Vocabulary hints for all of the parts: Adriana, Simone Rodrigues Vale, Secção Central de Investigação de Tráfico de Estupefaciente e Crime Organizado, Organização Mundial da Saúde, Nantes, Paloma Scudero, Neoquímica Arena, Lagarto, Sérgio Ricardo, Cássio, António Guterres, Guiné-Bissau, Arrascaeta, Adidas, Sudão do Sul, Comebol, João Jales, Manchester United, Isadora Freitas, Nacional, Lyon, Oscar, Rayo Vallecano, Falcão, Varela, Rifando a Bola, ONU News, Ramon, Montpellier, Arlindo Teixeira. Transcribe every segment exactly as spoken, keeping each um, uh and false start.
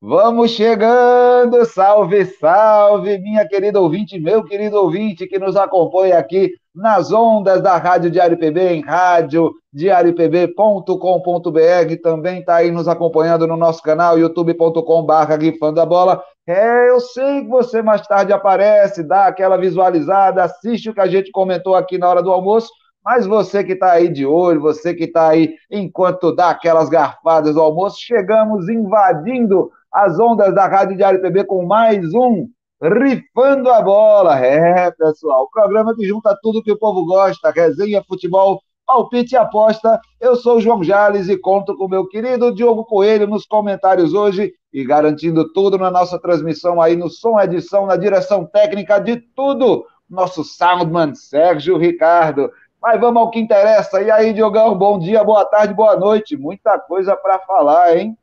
Vamos chegando, salve, salve, minha querida ouvinte, meu querido ouvinte que nos acompanha aqui nas ondas da Rádio Diário P B, em rádio diário p b ponto com ponto b r, também está aí nos acompanhando no nosso canal, youtube ponto com barra Rifando a Bola. É, eu sei que você mais tarde aparece, dá aquela visualizada, assiste o que a gente comentou aqui na hora do almoço, mas você que está aí de olho, você que está aí enquanto dá aquelas garfadas do almoço, chegamos invadindo as ondas da Rádio Diário P B com mais um Rifando a Bola. É, pessoal, o programa que junta tudo que o povo gosta, resenha, futebol, palpite e aposta. Eu sou o João Jales e conto com o meu querido Diogo Coelho nos comentários hoje e garantindo tudo na nossa transmissão aí no som, edição, na direção técnica de tudo, nosso soundman Sérgio Ricardo. Mas vamos ao que interessa. E aí, Diogão, bom dia, boa tarde, boa noite. Muita coisa para falar, hein?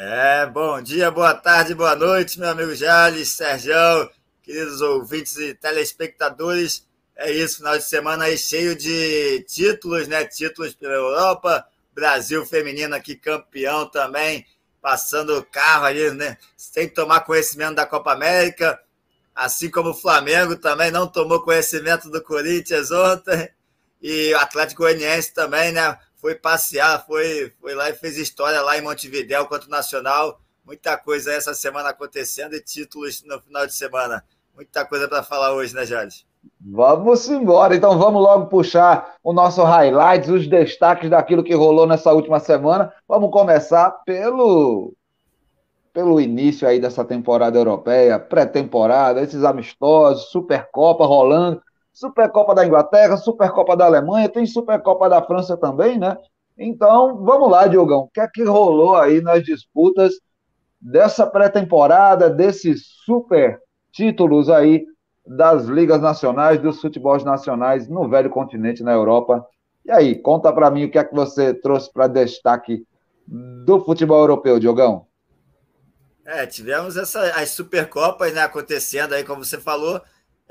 É, bom dia, boa tarde, boa noite, meu amigo Jales, Serjão, queridos ouvintes e telespectadores. É isso, final de semana aí cheio de títulos, né? Títulos pela Europa, Brasil feminino aqui campeão também, passando o carro ali, né? Sem tomar conhecimento da Copa América. Assim como o Flamengo também não tomou conhecimento do Corinthians ontem, e o Atlético Goianiense também, né, foi passear, foi, foi lá e fez história lá em Montevidéu contra o Nacional. Muita coisa essa semana acontecendo e títulos no final de semana. Muita coisa para falar hoje, né, Jales? Vamos embora, então vamos logo puxar o nosso highlights, os destaques daquilo que rolou nessa última semana. Vamos começar pelo... pelo início aí dessa temporada europeia, pré-temporada, esses amistosos, Supercopa rolando, Supercopa da Inglaterra, Supercopa da Alemanha, tem Supercopa da França também, né? Então, vamos lá, Diogão, o que é que rolou aí nas disputas dessa pré-temporada, desses super títulos aí das ligas nacionais, dos futebols nacionais no velho continente, na Europa? E aí, conta pra mim o que é que você trouxe para destaque do futebol europeu, Diogão. É, tivemos essa, as Supercopas, né, acontecendo aí, como você falou.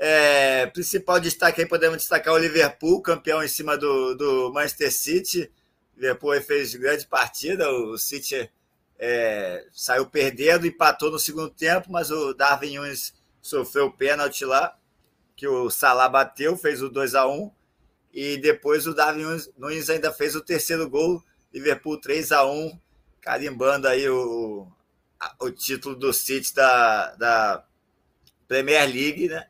É, principal destaque aí, podemos destacar o Liverpool, campeão em cima do, do Manchester City. O Liverpool aí fez grande partida, o City é, saiu perdendo, empatou no segundo tempo, mas o Darwin Núñez sofreu o pênalti lá, que o Salah bateu, fez o dois a um, e depois o Darwin Núñez ainda fez o terceiro gol, Liverpool três a um, carimbando aí o... o título do City da, da Premier League, né?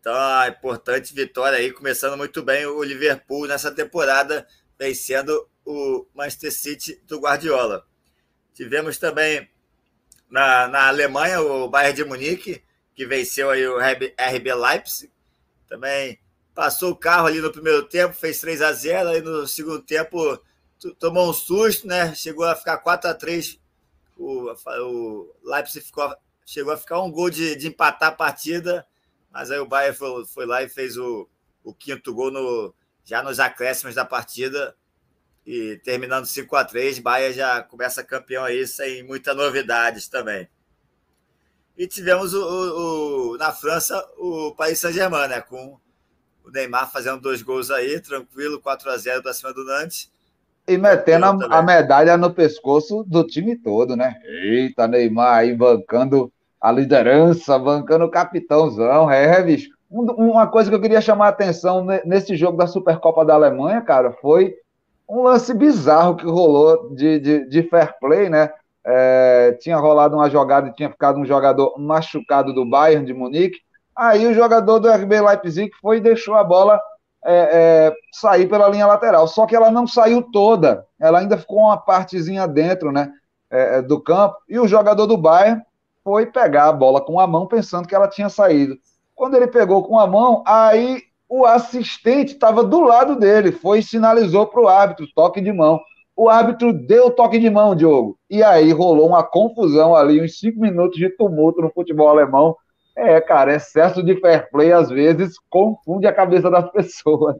Então, a importante vitória aí, começando muito bem o Liverpool nessa temporada, vencendo o Manchester City do Guardiola. Tivemos também na, na Alemanha o Bayern de Munique, que venceu aí o R B Leipzig, também passou o carro ali no primeiro tempo, fez três a zero, aí no segundo tempo tomou um susto, né? Chegou a ficar quatro a três, O, o Leipzig ficou, chegou a ficar um gol de, de empatar a partida, mas aí o Bayern foi, foi lá e fez o, o quinto gol no, já nos acréscimos da partida, e terminando cinco a três, o Bayern já começa campeão aí, sem muitas novidades também. E tivemos o, o, o, na França o Paris Saint-Germain, né, com o Neymar fazendo dois gols aí, tranquilo, quatro a zero para cima do Nantes. E metendo a, a medalha no pescoço do time todo, né? Eita, Neymar aí bancando a liderança, bancando o capitãozão, é, bicho. Uma coisa que eu queria chamar a atenção nesse jogo da Supercopa da Alemanha, cara, foi um lance bizarro que rolou de, de, de fair play, né? É, tinha rolado uma jogada e tinha ficado um jogador machucado do Bayern de Munique. Aí o jogador do R B Leipzig foi e deixou a bola... É, é, sair pela linha lateral, só que ela não saiu toda, ela ainda ficou uma partezinha dentro, né, é, do campo, e o jogador do Bayern foi pegar a bola com a mão pensando que ela tinha saído. Quando ele pegou com a mão, aí o assistente estava do lado dele, foi e sinalizou para o árbitro, toque de mão. O árbitro deu toque de mão, Diogo, e aí rolou uma confusão ali, uns cinco minutos de tumulto no futebol alemão. É, cara, excesso de fair play, às vezes, confunde a cabeça das pessoas.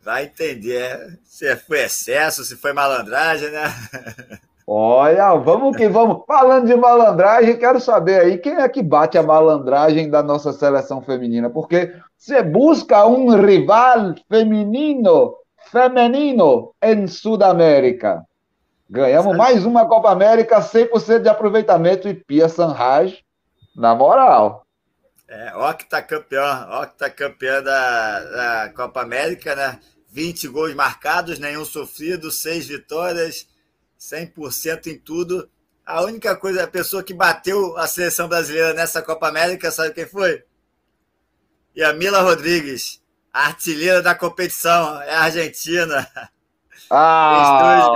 Vai entender se foi excesso, se foi malandragem, né? Olha, vamos que vamos. Falando de malandragem, quero saber aí quem é que bate a malandragem da nossa seleção feminina, porque você busca um rival feminino, feminino, em Sudamérica. Ganhamos mais uma Copa América, cem por cento de aproveitamento e Pia Sanraj, na moral. É, octacampeão, octacampeão da, da Copa América, né? vinte gols marcados, nenhum sofrido, seis vitórias, cem por cento em tudo. A única coisa, a pessoa que bateu a seleção brasileira nessa Copa América, sabe quem foi? Yamila Rodrigues, artilheira da competição, é a Argentina. Ah!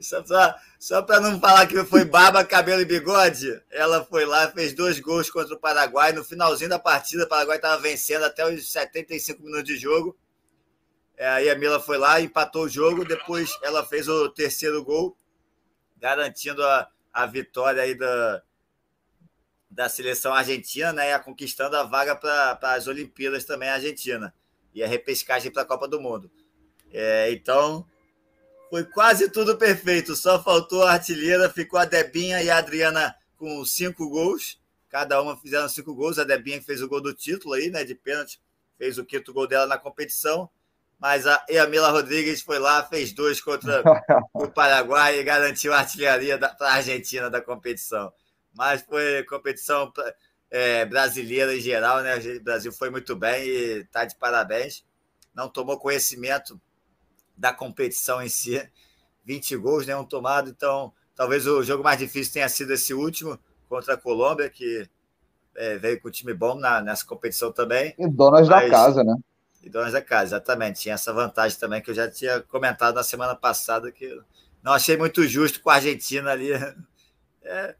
só pra, só para não falar que foi barba, cabelo e bigode, ela foi lá, fez dois gols contra o Paraguai. No finalzinho da partida, o Paraguai estava vencendo até os setenta e cinco minutos de jogo. Aí a Mila foi lá, empatou o jogo. Depois ela fez o terceiro gol, garantindo a, a vitória aí da, da seleção argentina, né? E a conquistando a vaga para as Olimpíadas também, a Argentina. E a repescagem para a Copa do Mundo. É, então, foi quase tudo perfeito. Só faltou a artilheira. Ficou a Debinha e a Adriana com cinco gols. Cada uma fizeram cinco gols. A Debinha fez o gol do título aí, né? De pênalti. Fez o quinto gol dela na competição. Mas a Yamila Rodrigues foi lá, fez dois contra o Paraguai e garantiu a artilharia para a Argentina da competição. Mas foi competição... Pra, É, brasileira em geral, né? O Brasil foi muito bem e está de parabéns. Não tomou conhecimento da competição em si. vinte gols, nenhum tomado. Então, talvez o jogo mais difícil tenha sido esse último contra a Colômbia, que é, veio com o time bom na, nessa competição também. E donas mas, da casa, né? E donas da casa, exatamente. Tinha essa vantagem também que eu já tinha comentado na semana passada, que não achei muito justo com a Argentina ali. É...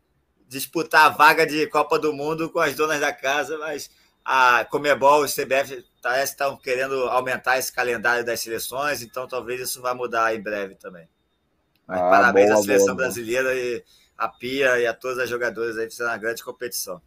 disputar a vaga de Copa do Mundo com as donas da casa, mas a Comebol e o C B F parece que estão querendo aumentar esse calendário das seleções, então talvez isso vá mudar em breve também. Mas ah, parabéns boa, à seleção boa, brasileira boa. E à Pia e a todas as jogadoras aí que estão na grande competição.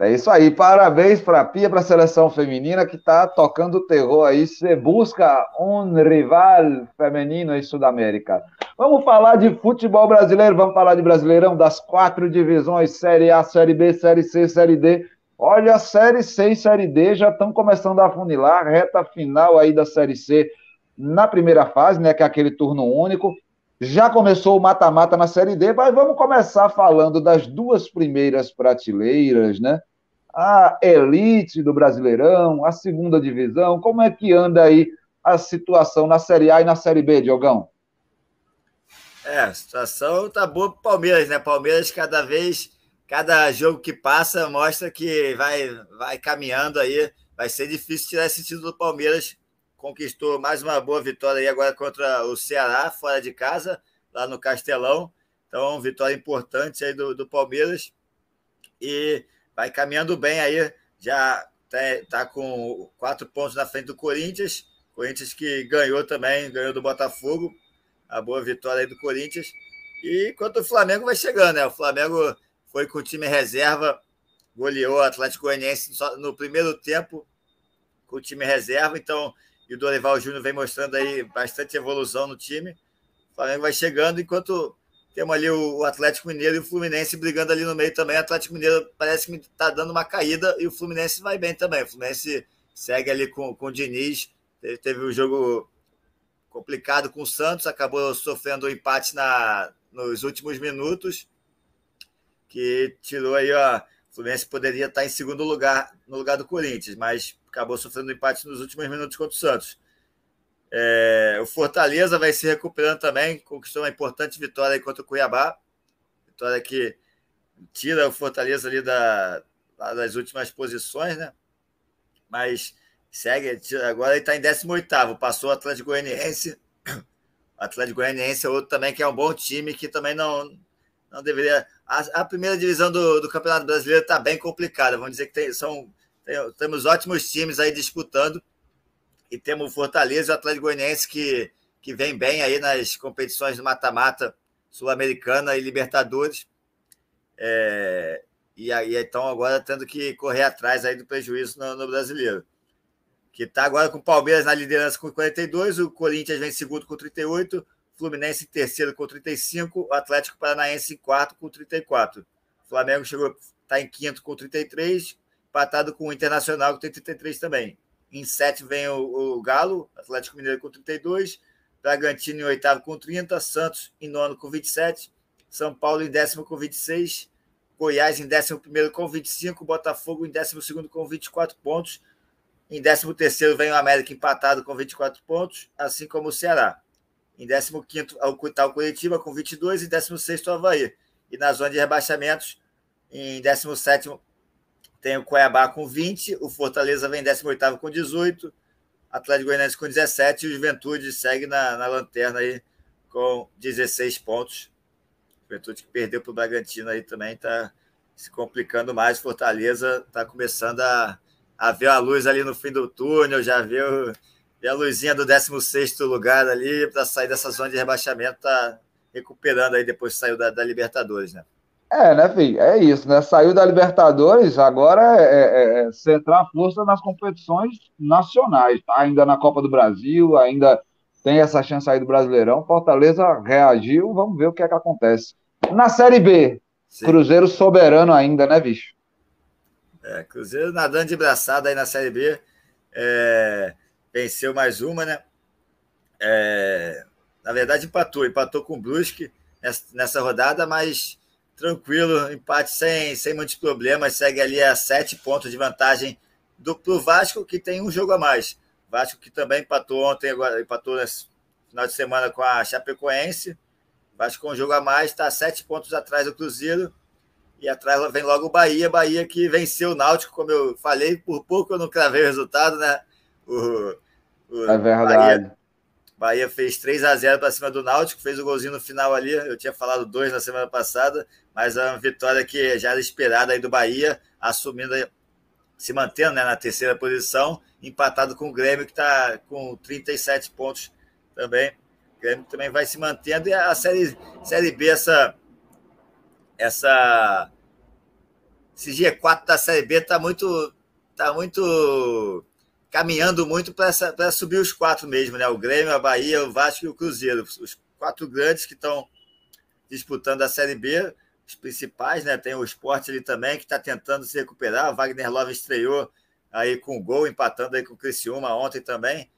É isso aí, parabéns para a Pia, para a seleção feminina que está tocando o terror aí, se busca um rival feminino em Sudamérica. Vamos falar de futebol brasileiro, vamos falar de Brasileirão, das quatro divisões, Série A, Série B, Série C, Série D. Olha, Série C e Série D já estão começando a afunilar, reta final aí da Série C na primeira fase, né, que é aquele turno único. Já começou o mata-mata na Série D, mas vamos começar falando das duas primeiras prateleiras, né? A elite do Brasileirão, a segunda divisão, como é que anda aí a situação na Série A e na Série B, Diogão? É, a situação tá boa pro Palmeiras, né? Palmeiras cada vez, cada jogo que passa mostra que vai, vai caminhando aí. Vai ser difícil tirar esse título do Palmeiras. Conquistou mais uma boa vitória aí agora contra o Ceará, fora de casa, lá no Castelão. Então, vitória importante aí do, do Palmeiras. E vai caminhando bem aí. Já tá, tá com quatro pontos na frente do Corinthians. Corinthians que ganhou também, ganhou do Botafogo. A boa vitória aí do Corinthians. E enquanto o Flamengo vai chegando, né? O Flamengo foi com o time reserva, goleou o Atlético Goianiense no primeiro tempo com o time reserva. Então, e o Dorival Júnior vem mostrando aí bastante evolução no time. O Flamengo vai chegando, enquanto temos ali o Atlético Mineiro e o Fluminense brigando ali no meio também. O Atlético Mineiro parece que está dando uma caída e o Fluminense vai bem também. O Fluminense segue ali com, com o Diniz. Ele teve um jogo complicado com o Santos, acabou sofrendo um empate na, nos últimos minutos, que tirou aí, ó, o Fluminense poderia estar em segundo lugar, no lugar do Corinthians, mas acabou sofrendo um empate nos últimos minutos contra o Santos. É, o Fortaleza vai se recuperando também, conquistou uma importante vitória aí contra o Cuiabá, vitória que tira o Fortaleza ali da, das últimas posições, né? Mas segue, agora ele está em décimo oitavo, passou o Atlético Goianiense. O Atlético Goianiense é outro também que é um bom time, que também não, não deveria... A, a primeira divisão do, do Campeonato Brasileiro está bem complicada, vamos dizer que tem, são, tem, temos ótimos times aí disputando, e temos o Fortaleza e o Atlético Goianiense que, que vem bem aí nas competições do mata-mata sul-americana e Libertadores. É, e aí então agora tendo que correr atrás aí do prejuízo no, no Brasileiro, que está agora com o Palmeiras na liderança com quarenta e dois, o Corinthians vem em segundo com trinta e oito, Fluminense em terceiro com trinta e cinco, o Atlético Paranaense em quarto com trinta e quatro. O Flamengo chegou, está em quinto com trinta e três, empatado com o Internacional que tem trinta e três também. Em sétimo vem o, o Galo, Atlético Mineiro com trinta e dois, Bragantino em oitavo com trinta, Santos em nono com vinte e sete, São Paulo em décimo com vinte e seis, Goiás em décimo primeiro com vinte e cinco, Botafogo em décimo segundo com vinte e quatro pontos, em décimo terceiro vem o América empatado com vinte e quatro pontos, assim como o Ceará. Em décimo quinto está o Curitiba com vinte e dois e décimo sexto o Avaí. E na zona de rebaixamentos, em décimo sétimo tem o Cuiabá com vinte, o Fortaleza vem em décimo oitavo com dezoito, Atlético Goianiense com dezessete e o Juventude segue na, na lanterna aí com dezesseis pontos. Juventude que perdeu para o Bragantino aí também está se complicando mais. Fortaleza está começando a, a ver a luz ali no fim do túnel, já viu e a luzinha do décimo sexto lugar ali para sair dessa zona de rebaixamento, está recuperando aí depois que saiu da, da Libertadores, né? É, né, filho? É isso, né? Saiu da Libertadores, agora é, é centrar a força nas competições nacionais, tá? Ainda na Copa do Brasil, ainda tem essa chance aí do Brasileirão. Fortaleza reagiu, vamos ver o que é que acontece. Na Série B, sim. Cruzeiro soberano ainda, né, bicho? É, Cruzeiro nadando de braçada aí na Série B, é... venceu mais uma, né? É, na verdade, empatou. Empatou com o Brusque nessa rodada, mas tranquilo. Empate sem, sem muitos problemas. Segue ali a sete pontos de vantagem do, pro Vasco, que tem um jogo a mais. Vasco que também empatou ontem, agora, empatou nesse final de semana com a Chapecoense. Vasco com um jogo a mais, está sete pontos atrás do Cruzeiro. E atrás vem logo o Bahia. Bahia que venceu o Náutico, como eu falei. Por pouco eu não cravei o resultado, né? O, o é verdade. Bahia, Bahia fez três a zero para cima do Náutico, fez o golzinho no final ali, eu tinha falado dois na semana passada, mas é uma vitória que já era esperada aí do Bahia, assumindo, se mantendo, né, na terceira posição, empatado com o Grêmio, que está com trinta e sete pontos também. O Grêmio também vai se mantendo, e a Série, série B, essa, essa esse G quatro da Série B está muito está muito caminhando muito para subir os quatro mesmo, né? O Grêmio, a Bahia, o Vasco e o Cruzeiro. Os quatro grandes que estão disputando a Série B, os principais, né? Tem o Sport ali também, que está tentando se recuperar. O Wagner Love estreou aí com o gol, empatando aí com o Criciúma ontem também.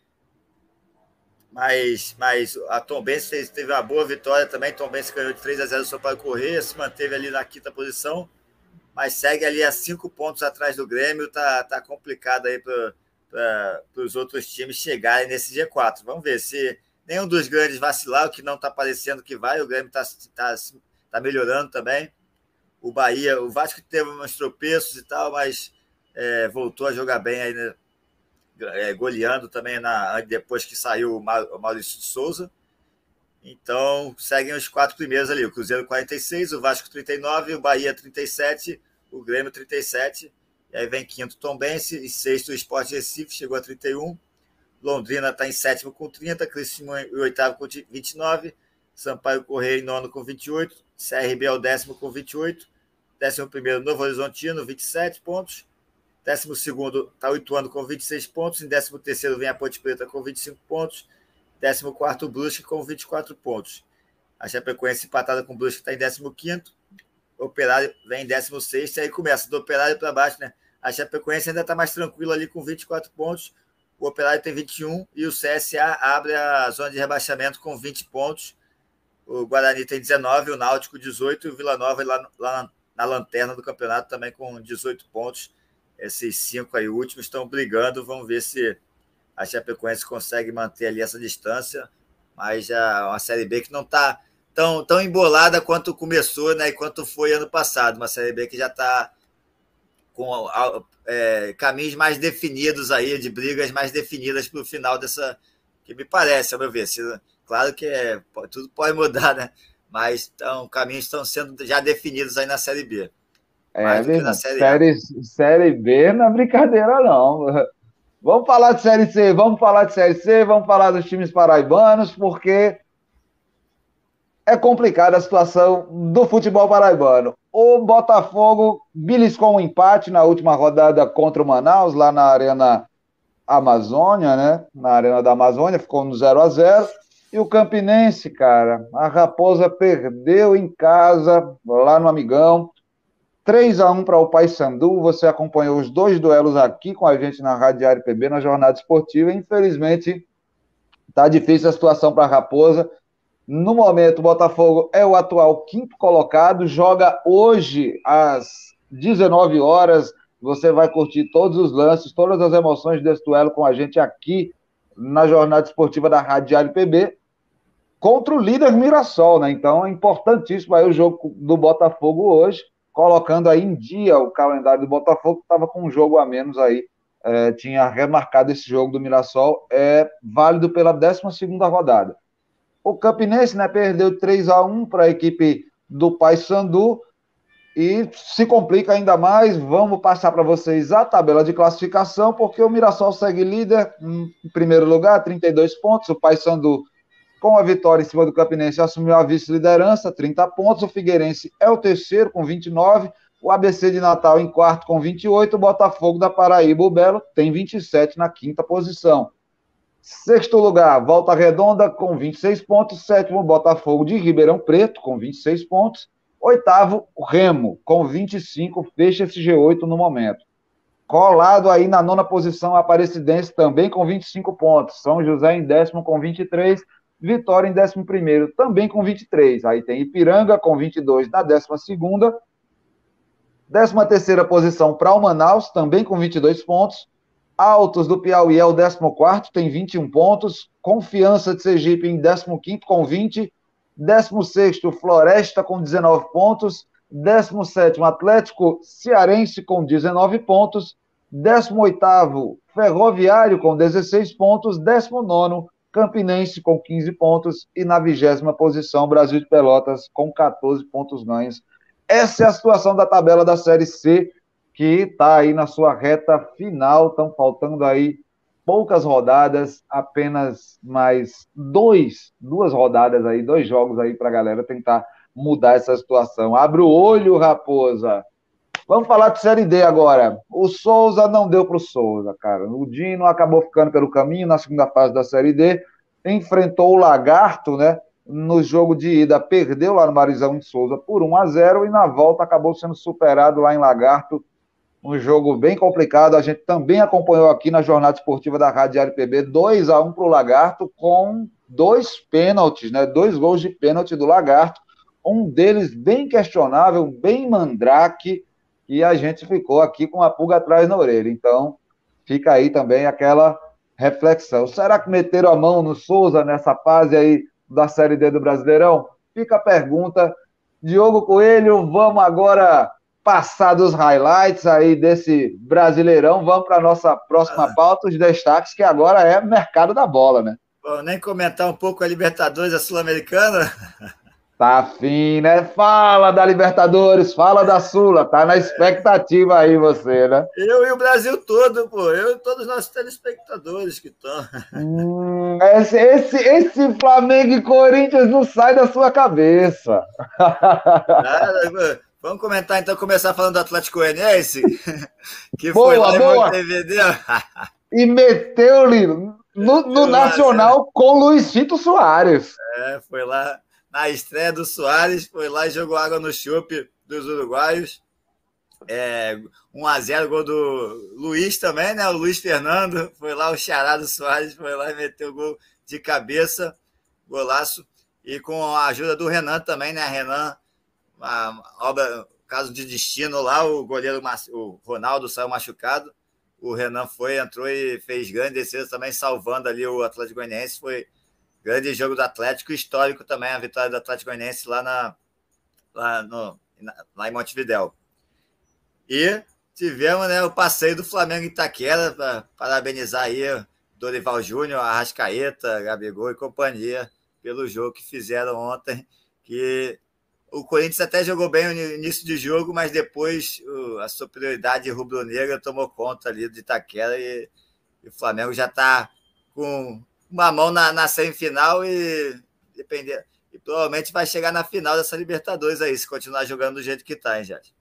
Mas, mas a Tombense teve uma boa vitória também. Tombense ganhou de três a zero só para correr, se manteve ali na quinta posição, mas segue ali a cinco pontos atrás do Grêmio. Tá, tá complicado aí para... para os outros times chegarem nesse G quatro. Vamos ver se nenhum dos grandes vacilar, o que não está parecendo que vai. O Grêmio está tá, tá melhorando também. O Bahia, o Vasco teve uns tropeços e tal, mas é, voltou a jogar bem aí, né? É, goleando também na, depois que saiu o Maurício de Souza. Então, seguem os quatro primeiros ali. O Cruzeiro quarenta e seis, o Vasco trinta e nove, o Bahia trinta e sete, o Grêmio trinta e sete. E aí vem quinto Tombense e sexto o Sport Recife, chegou a trinta e um. Londrina está em sétimo com trinta, Criciúma em oitavo com vinte e nove, Sampaio Correia em nono com vinte e oito, C R B ao décimo com vinte e oito, décimo primeiro Novo Horizontino, vinte e sete pontos, décimo segundo está o Ituano com vinte e seis pontos, em décimo terceiro vem a Ponte Preta com vinte e cinco pontos, décimo quarto o Brusque com vinte e quatro pontos. A Chapecoense empatada com o Brusque está em décimo quinto, Operário vem em décimo sexto, e aí começa do Operário para baixo, né? A Chapecoense ainda está mais tranquila ali com vinte e quatro pontos. O Operário tem vinte e um e o C S A abre a zona de rebaixamento com vinte pontos. O Guarani tem dezenove, o Náutico dezoito e o Vila Nova lá, lá na lanterna do campeonato também com dezoito pontos. Esses cinco aí últimos estão brigando. Vamos ver se a Chapecoense consegue manter ali essa distância. Mas já uma Série B que não está tão, tão embolada quanto começou, né, e quanto foi ano passado. Uma Série B que já está... com é, caminhos mais definidos aí, de brigas mais definidas para o final dessa, que me parece, ao meu ver. Claro que é, tudo pode mudar, né? Mas então, caminhos estão sendo já definidos aí na Série B. Mais é, na Série série, série B não é brincadeira, não. Vamos falar de Série C, vamos falar de Série C, vamos falar dos times paraibanos, porque é complicada a situação do futebol paraibano. O Botafogo beliscou um empate na última rodada contra o Manaus, lá na Arena Amazônia, né? Na Arena da Amazônia, ficou no zero a zero. E o Campinense, cara, a Raposa perdeu em casa, lá no Amigão. três a um para o Paysandu. Você acompanhou os dois duelos aqui com a gente na Rádio Diário P B, na Jornada Esportiva. Infelizmente, Tá difícil a situação para a Raposa. No momento, o Botafogo é o atual quinto colocado, joga hoje às dezenove horas. Você vai curtir todos os lances, todas as emoções desse duelo com a gente aqui na Jornada Esportiva da Rádio Diário P B, contra o líder Mirassol, né? Então é importantíssimo aí o jogo do Botafogo hoje, colocando aí em dia o calendário do Botafogo, que estava com um jogo a menos aí, é, tinha remarcado esse jogo do Mirassol, é válido pela décima segunda rodada. O Campinense, né, perdeu três a um para a equipe do Paysandu e se complica ainda mais. Vamos passar para vocês a tabela de classificação, porque o Mirassol segue líder em primeiro lugar, trinta e dois pontos. O Paysandu, com a vitória em cima do Campinense, assumiu a vice-liderança, trinta pontos. O Figueirense é o terceiro com vinte e nove. O A B C de Natal em quarto com vinte e oito. O Botafogo da Paraíba, o Belo, tem vinte e sete na quinta posição. Sexto lugar, Volta Redonda com vinte e seis pontos. Sétimo, Botafogo de Ribeirão Preto com vinte e seis pontos. Oitavo, Remo com vinte e cinco, fecha esse G oito no momento. Colado aí na nona posição, Aparecidense também com vinte e cinco pontos. São José em décimo com vinte e três, Vitória em décimo primeiro também com vinte e três. Aí tem Ipiranga com vinte e dois na décima segunda. Décima terceira posição para o Manaus, também com vinte e dois pontos. Altos do Piauí é o décimo quarto, tem vinte e um pontos. Confiança de Sergipe em décimo quinto com vinte. décimo sexto, Floresta com dezenove pontos. décimo sétimo, Atlético Cearense com dezenove pontos. décimo oitavo, Ferroviário com dezesseis pontos. décimo nono, Campinense com quinze pontos. E na vigésima posição, Brasil de Pelotas com catorze pontos ganhos. Essa é a situação da tabela da Série C, que está aí na sua reta final. Estão faltando aí poucas rodadas, apenas mais dois, duas rodadas aí, dois jogos aí para a galera tentar mudar essa situação. Abre o olho, Raposa. Vamos falar de Série D agora. O Souza não deu para o Souza, cara. O Dino acabou ficando pelo caminho na segunda fase da Série D, enfrentou o Lagarto, né? No jogo de ida, perdeu lá no Marizão de Souza por um a zero e na volta acabou sendo superado lá em Lagarto. Um jogo bem complicado, a gente também acompanhou aqui na Jornada Esportiva da Rádio Diário P B, dois a um para o Lagarto, com dois pênaltis, né? Dois gols de pênalti do Lagarto, um deles bem questionável, bem mandrake, e a gente ficou aqui com a pulga atrás na orelha. Então, fica aí também aquela reflexão. Será que meteram a mão no Souza nessa fase aí da Série D do Brasileirão? Fica a pergunta. Diogo Coelho, vamos agora... Passados os highlights aí desse Brasileirão, vamos para a nossa próxima ah. pauta, os destaques, que agora é mercado da bola, né? Vamos nem comentar um pouco a Libertadores, a Sul-Americana? Tá afim, né? Fala da Libertadores, fala da Sula, tá na expectativa aí você, né? Eu e o Brasil todo, pô, eu e todos os nossos telespectadores que estão. Hum, esse, esse, esse Flamengo e Corinthians não sai da sua cabeça. Nada, pô. Vamos comentar, então, começar falando do Atlético Goianiense, que boa, foi lá boa. E meteu-lhe no, no Nacional lá, com o Luisito Soares. É, foi lá na estreia do Soares, foi lá e jogou água no chope dos uruguaios. É, um a zero, gol do Luiz também, né? O Luiz Fernando, foi lá o xará do Soares, foi lá e meteu o gol de cabeça, golaço. E com a ajuda do Renan também, né? Renan... Uma obra, caso de destino lá, o goleiro, o Ronaldo saiu machucado, o Renan foi, entrou e fez grande defesa também, salvando ali o Atlético Goianiense. Foi grande jogo do Atlético, histórico também, a vitória do Atlético Goianiense lá, na, lá, no, lá em Montevidéu. E tivemos, né, o passeio do Flamengo em Itaquera, para parabenizar aí Dorival Júnior, Arrascaeta, Gabigol e companhia pelo jogo que fizeram ontem, que... O Corinthians até jogou bem no início de jogo, mas depois uh, a superioridade rubro-negra tomou conta ali do Itaquera e, e o Flamengo já está com uma mão na, na semifinal e, depender, e provavelmente vai chegar na final dessa Libertadores aí, se continuar jogando do jeito que está, hein, Jade?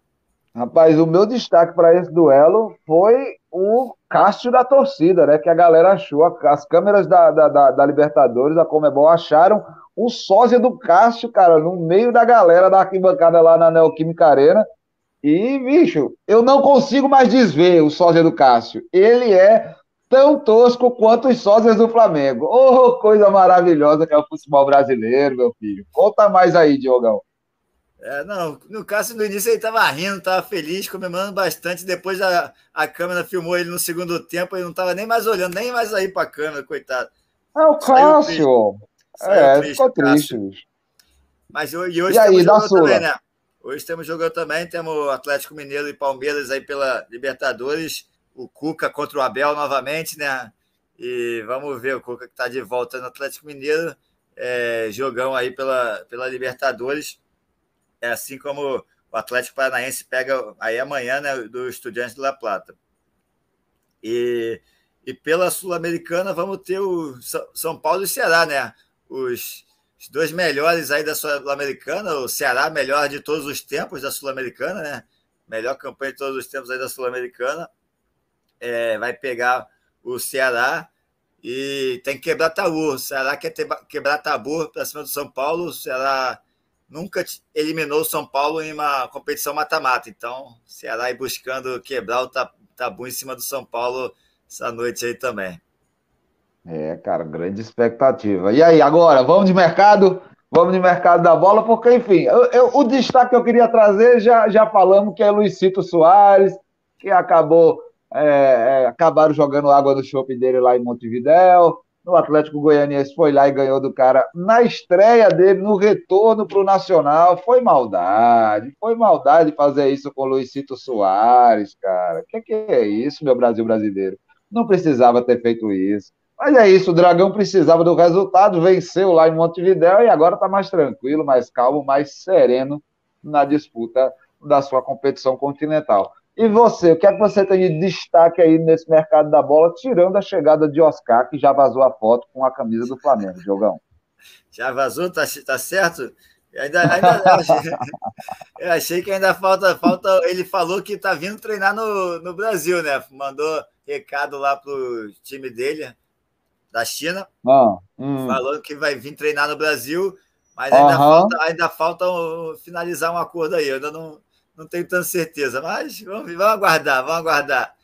Rapaz, o meu destaque para esse duelo foi o Cássio da torcida, né? Que a galera achou, as câmeras da, da, da, da Libertadores, da Comebol, acharam o sósia do Cássio, cara, no meio da galera da arquibancada lá na Neoquímica Arena. E, bicho, eu não consigo mais desver o sósia do Cássio. Ele é tão tosco quanto os sócios do Flamengo. Oh, coisa maravilhosa que é o futebol brasileiro, meu filho. Conta mais aí, Diogão. É, não, no Cássio, no início, ele estava rindo, estava feliz, comemorando bastante. Depois a, a câmera filmou ele no segundo tempo, ele não estava nem mais olhando, nem mais aí para a câmera, coitado. É o Cássio. É, ficou triste. Mas, e hoje e aí, da Sula? Também, né? Hoje temos jogo também, temos Atlético Mineiro e Palmeiras aí pela Libertadores, o Cuca contra o Abel novamente, né? E vamos ver, o Cuca que está de volta no Atlético Mineiro, é, jogão aí pela, pela Libertadores, é assim como o Atlético Paranaense pega aí amanhã, né, do Estudiantes de La Plata. E, e pela Sul-Americana vamos ter o São Paulo e o Ceará, né? Os... Os dois melhores aí da Sul-Americana, o Ceará, melhor de todos os tempos da Sul-Americana, né? Melhor campanha de todos os tempos aí da Sul-Americana. É, vai pegar o Ceará e tem que quebrar tabu. O Ceará quer ter, quebrar tabu para cima do São Paulo. O Ceará nunca eliminou o São Paulo em uma competição mata-mata. Então, o Ceará aí buscando quebrar o tabu em cima do São Paulo essa noite aí também. É, cara, grande expectativa. E aí, agora, vamos de mercado? Vamos de mercado da bola, porque, enfim, eu, eu, o destaque que eu queria trazer, já, já falamos que é Luisito Soares, que acabou, é, é, acabaram jogando água no shopping dele lá em Montevidéu. No Atlético Goianiense foi lá e ganhou do cara na estreia dele, no retorno pro Nacional. Foi maldade, foi maldade fazer isso com o Luisito Soares, cara. O que, que é isso, meu Brasil brasileiro? Não precisava ter feito isso. Mas é isso, o Dragão precisava do resultado, venceu lá em Montevidéu e agora está mais tranquilo, mais calmo, mais sereno na disputa da sua competição continental. E você, o que é que você tem de destaque aí nesse mercado da bola, tirando a chegada de Oscar, que já vazou a foto com a camisa do Flamengo, Diogão? Já vazou, tá, tá certo? Ainda, ainda, eu, achei, eu achei que ainda falta, falta... Ele falou que está vindo treinar no, no Brasil, né? Mandou recado lá para o time dele, da China, ah, hum. falando que vai vir treinar no Brasil, mas ainda uhum. falta, ainda falta um, finalizar um acordo aí, eu ainda não, não tenho tanta certeza, mas vamos, vamos aguardar, vamos aguardar.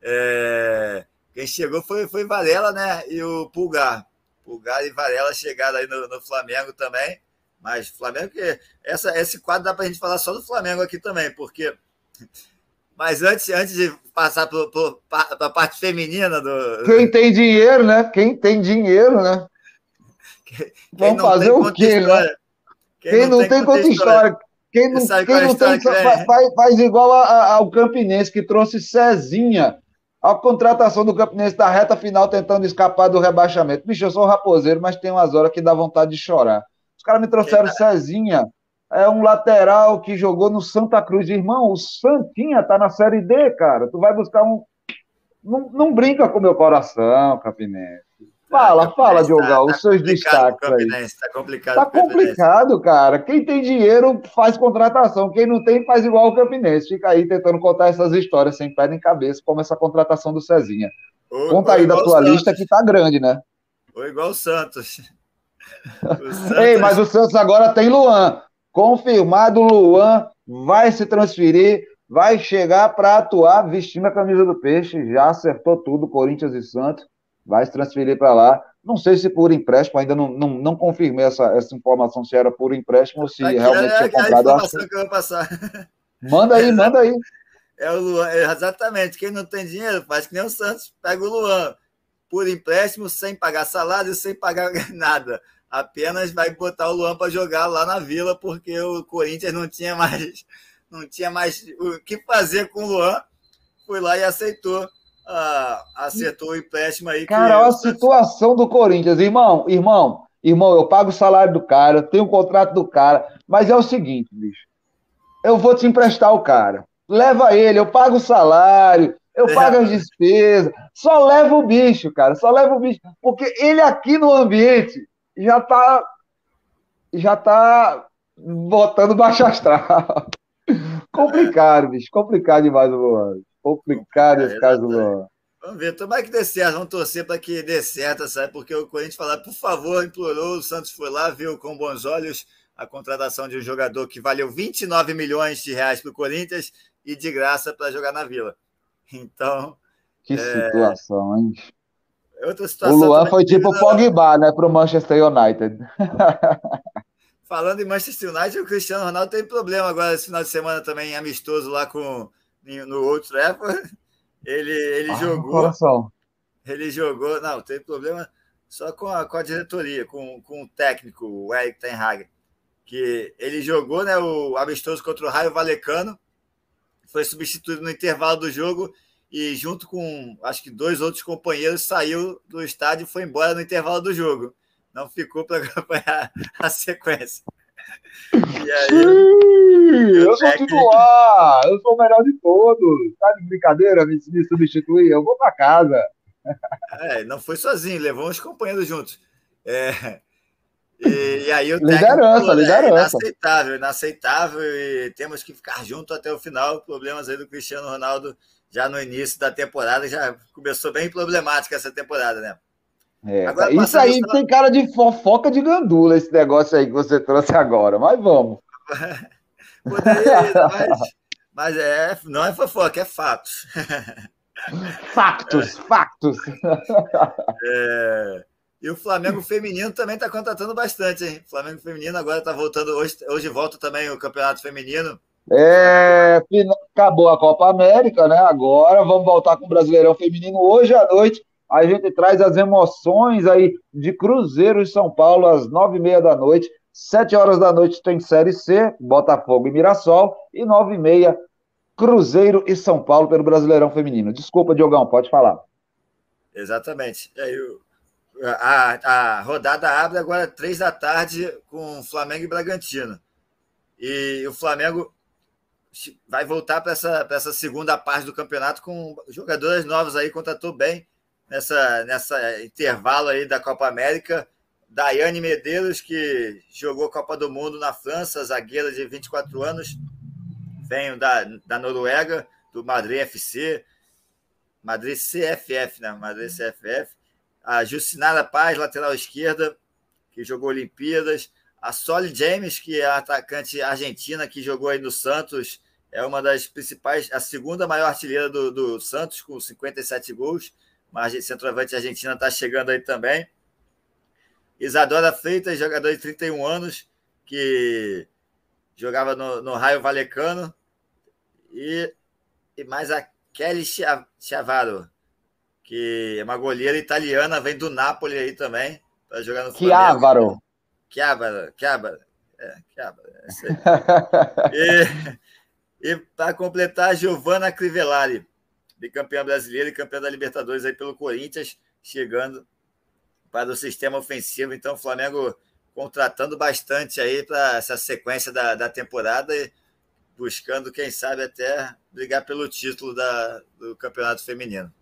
É, quem chegou foi, foi Varela, né, e o Pulgar, Pulgar e Varela chegaram aí no, no Flamengo também, mas Flamengo que essa, esse quadro dá pra gente falar só do Flamengo aqui também, porque... Mas antes, antes de passar para a parte feminina do... Quem tem dinheiro, né? Quem tem dinheiro, né? Quem, quem vamos fazer o quê, né? Quem, quem não, não tem conta história. história. Quem não, quem quem não história tem... Que é, faz, faz igual a, a, ao Campinense, que trouxe Cezinha. A contratação do Campinense da reta final tentando escapar do rebaixamento. Bicho, eu sou um raposeiro, mas tem umas horas que dá vontade de chorar. Os caras me trouxeram Cezinha. É um lateral que jogou no Santa Cruz. Irmão, o Santinha tá na Série D, cara. Tu vai buscar um... Não, não brinca com o meu coração, Campinense. Fala, ah, fala, Diogão, tá, os seus destaques aí. Tá complicado. Tá complicado, cara. Quem tem dinheiro faz contratação. Quem não tem faz igual o Campinense. Fica aí tentando contar essas histórias sem pé nem cabeça, como essa contratação do Cezinha. Ou, Conta ou aí da tua lista que tá grande, né? Ou igual o Santos. O Santos... Ei, mas o Santos agora tem Luan. Confirmado, Luan vai se transferir, vai chegar para atuar vestindo a camisa do Peixe, já acertou tudo, Corinthians e Santos, vai se transferir para lá. Não sei se por empréstimo, ainda não, não, não confirmei essa, essa informação, se era por empréstimo ou se Aqui, realmente é, tinha comprado. É a informação que eu vou passar. Manda aí, manda aí. É o Luan, exatamente, quem não tem dinheiro faz que nem o Santos, pega o Luan, por empréstimo, sem pagar salário, sem pagar nada. Apenas vai botar o Luan para jogar lá na Vila, porque o Corinthians não tinha mais não tinha mais o que fazer com o Luan. Foi lá e aceitou, ah, acertou o empréstimo aí. Cara, olha a situação do Corinthians. Irmão, irmão, irmão, eu pago o salário do cara, eu tenho o contrato do cara, mas é o seguinte, bicho, eu vou te emprestar o cara. Leva ele, eu pago o salário... Eu pago as despesas, só leva o bicho, cara, só leva o bicho, porque ele aqui no ambiente já tá, já tá botando baixo astral. Complicado, bicho, complicado demais o Luan, complicado esse caso do Luan. Vamos ver, tomara que dê certo, vamos torcer para que dê certo, sabe, porque o Corinthians falou, por favor, implorou, o Santos foi lá, viu com bons olhos a contratação de um jogador que valeu vinte e nove milhões de reais para o Corinthians e de graça para jogar na Vila. Então, que situação, é, hein? É outra situação. O Luan foi tipo o Pogba, né, para o Manchester United. Falando em Manchester United, o Cristiano Ronaldo tem problema agora esse final de semana também, amistoso lá com, no Old Trafford. Ele, ele ah, jogou. Coração. Ele jogou. Não, tem problema só com a, com a diretoria, com, com o técnico, o Erik ten Hag. Que ele jogou, né, o amistoso contra o Rayo Vallecano, foi substituído no intervalo do jogo e junto com, acho que dois outros companheiros, saiu do estádio e foi embora no intervalo do jogo. Não ficou para acompanhar a sequência. E aí, eu sou técnico... titular, eu sou o melhor de todos. Tá de brincadeira me, me substituir? Eu vou para casa. É, não foi sozinho, levou uns companheiros juntos. É... E, e aí o técnico liderança, né, liderança. inaceitável, inaceitável e temos que ficar junto até o final. Problemas aí do Cristiano Ronaldo já no início da temporada, já começou bem problemática essa temporada, né? É, agora, isso aí isso... tem cara de fofoca de gandula, esse negócio aí que você trouxe agora, mas vamos. Poderia, mas, mas é, não é fofoca, é fatos. Factos, factos. É... E o Flamengo Feminino também está contratando bastante, hein? O Flamengo Feminino agora está voltando. Hoje, hoje volta também o Campeonato Feminino. É, acabou a Copa América, né? Agora vamos voltar com o Brasileirão Feminino. Hoje à noite a gente traz as emoções aí de Cruzeiro e São Paulo às nove e meia da noite. Sete horas da noite tem Série C, Botafogo e Mirassol. E nove e meia, Cruzeiro e São Paulo pelo Brasileirão Feminino. Desculpa, Diogão, pode falar. Exatamente. E aí o A, a rodada abre agora três da tarde com Flamengo e Bragantino. E o Flamengo vai voltar para essa, para essa segunda parte do campeonato com jogadoras novas aí, contratou bem nessa, nessa intervalo aí da Copa América. Daiane Medeiros, que jogou Copa do Mundo na França, zagueira de vinte e quatro anos, veio da, da Noruega, do Madrid F C, Madrid C F F, né? Madrid C F F. A Jucinara Paz, lateral esquerda, que jogou Olimpíadas. A Soli James, que é a atacante argentina, que jogou aí no Santos, é uma das principais, a segunda maior artilheira do, do Santos, com cinquenta e sete gols. Mas centroavante argentina está chegando aí também. Isadora Freitas, jogadora de trinta e um anos, que jogava no, no Rayo Vallecano. E, e mais a Kelly Chiavaro, que é uma goleira italiana, vem do Napoli aí também, para jogar no Flamengo. Chiavaro. Chiavaro, Chiavaro. É, Chiavaro. É isso aí. E, e para completar, Giovanna Crivellari, bicampeã brasileira e campeã da Libertadores aí pelo Corinthians, chegando para o sistema ofensivo. Então, o Flamengo contratando bastante aí para essa sequência da, da temporada e buscando, quem sabe, até brigar pelo título da, do Campeonato Feminino.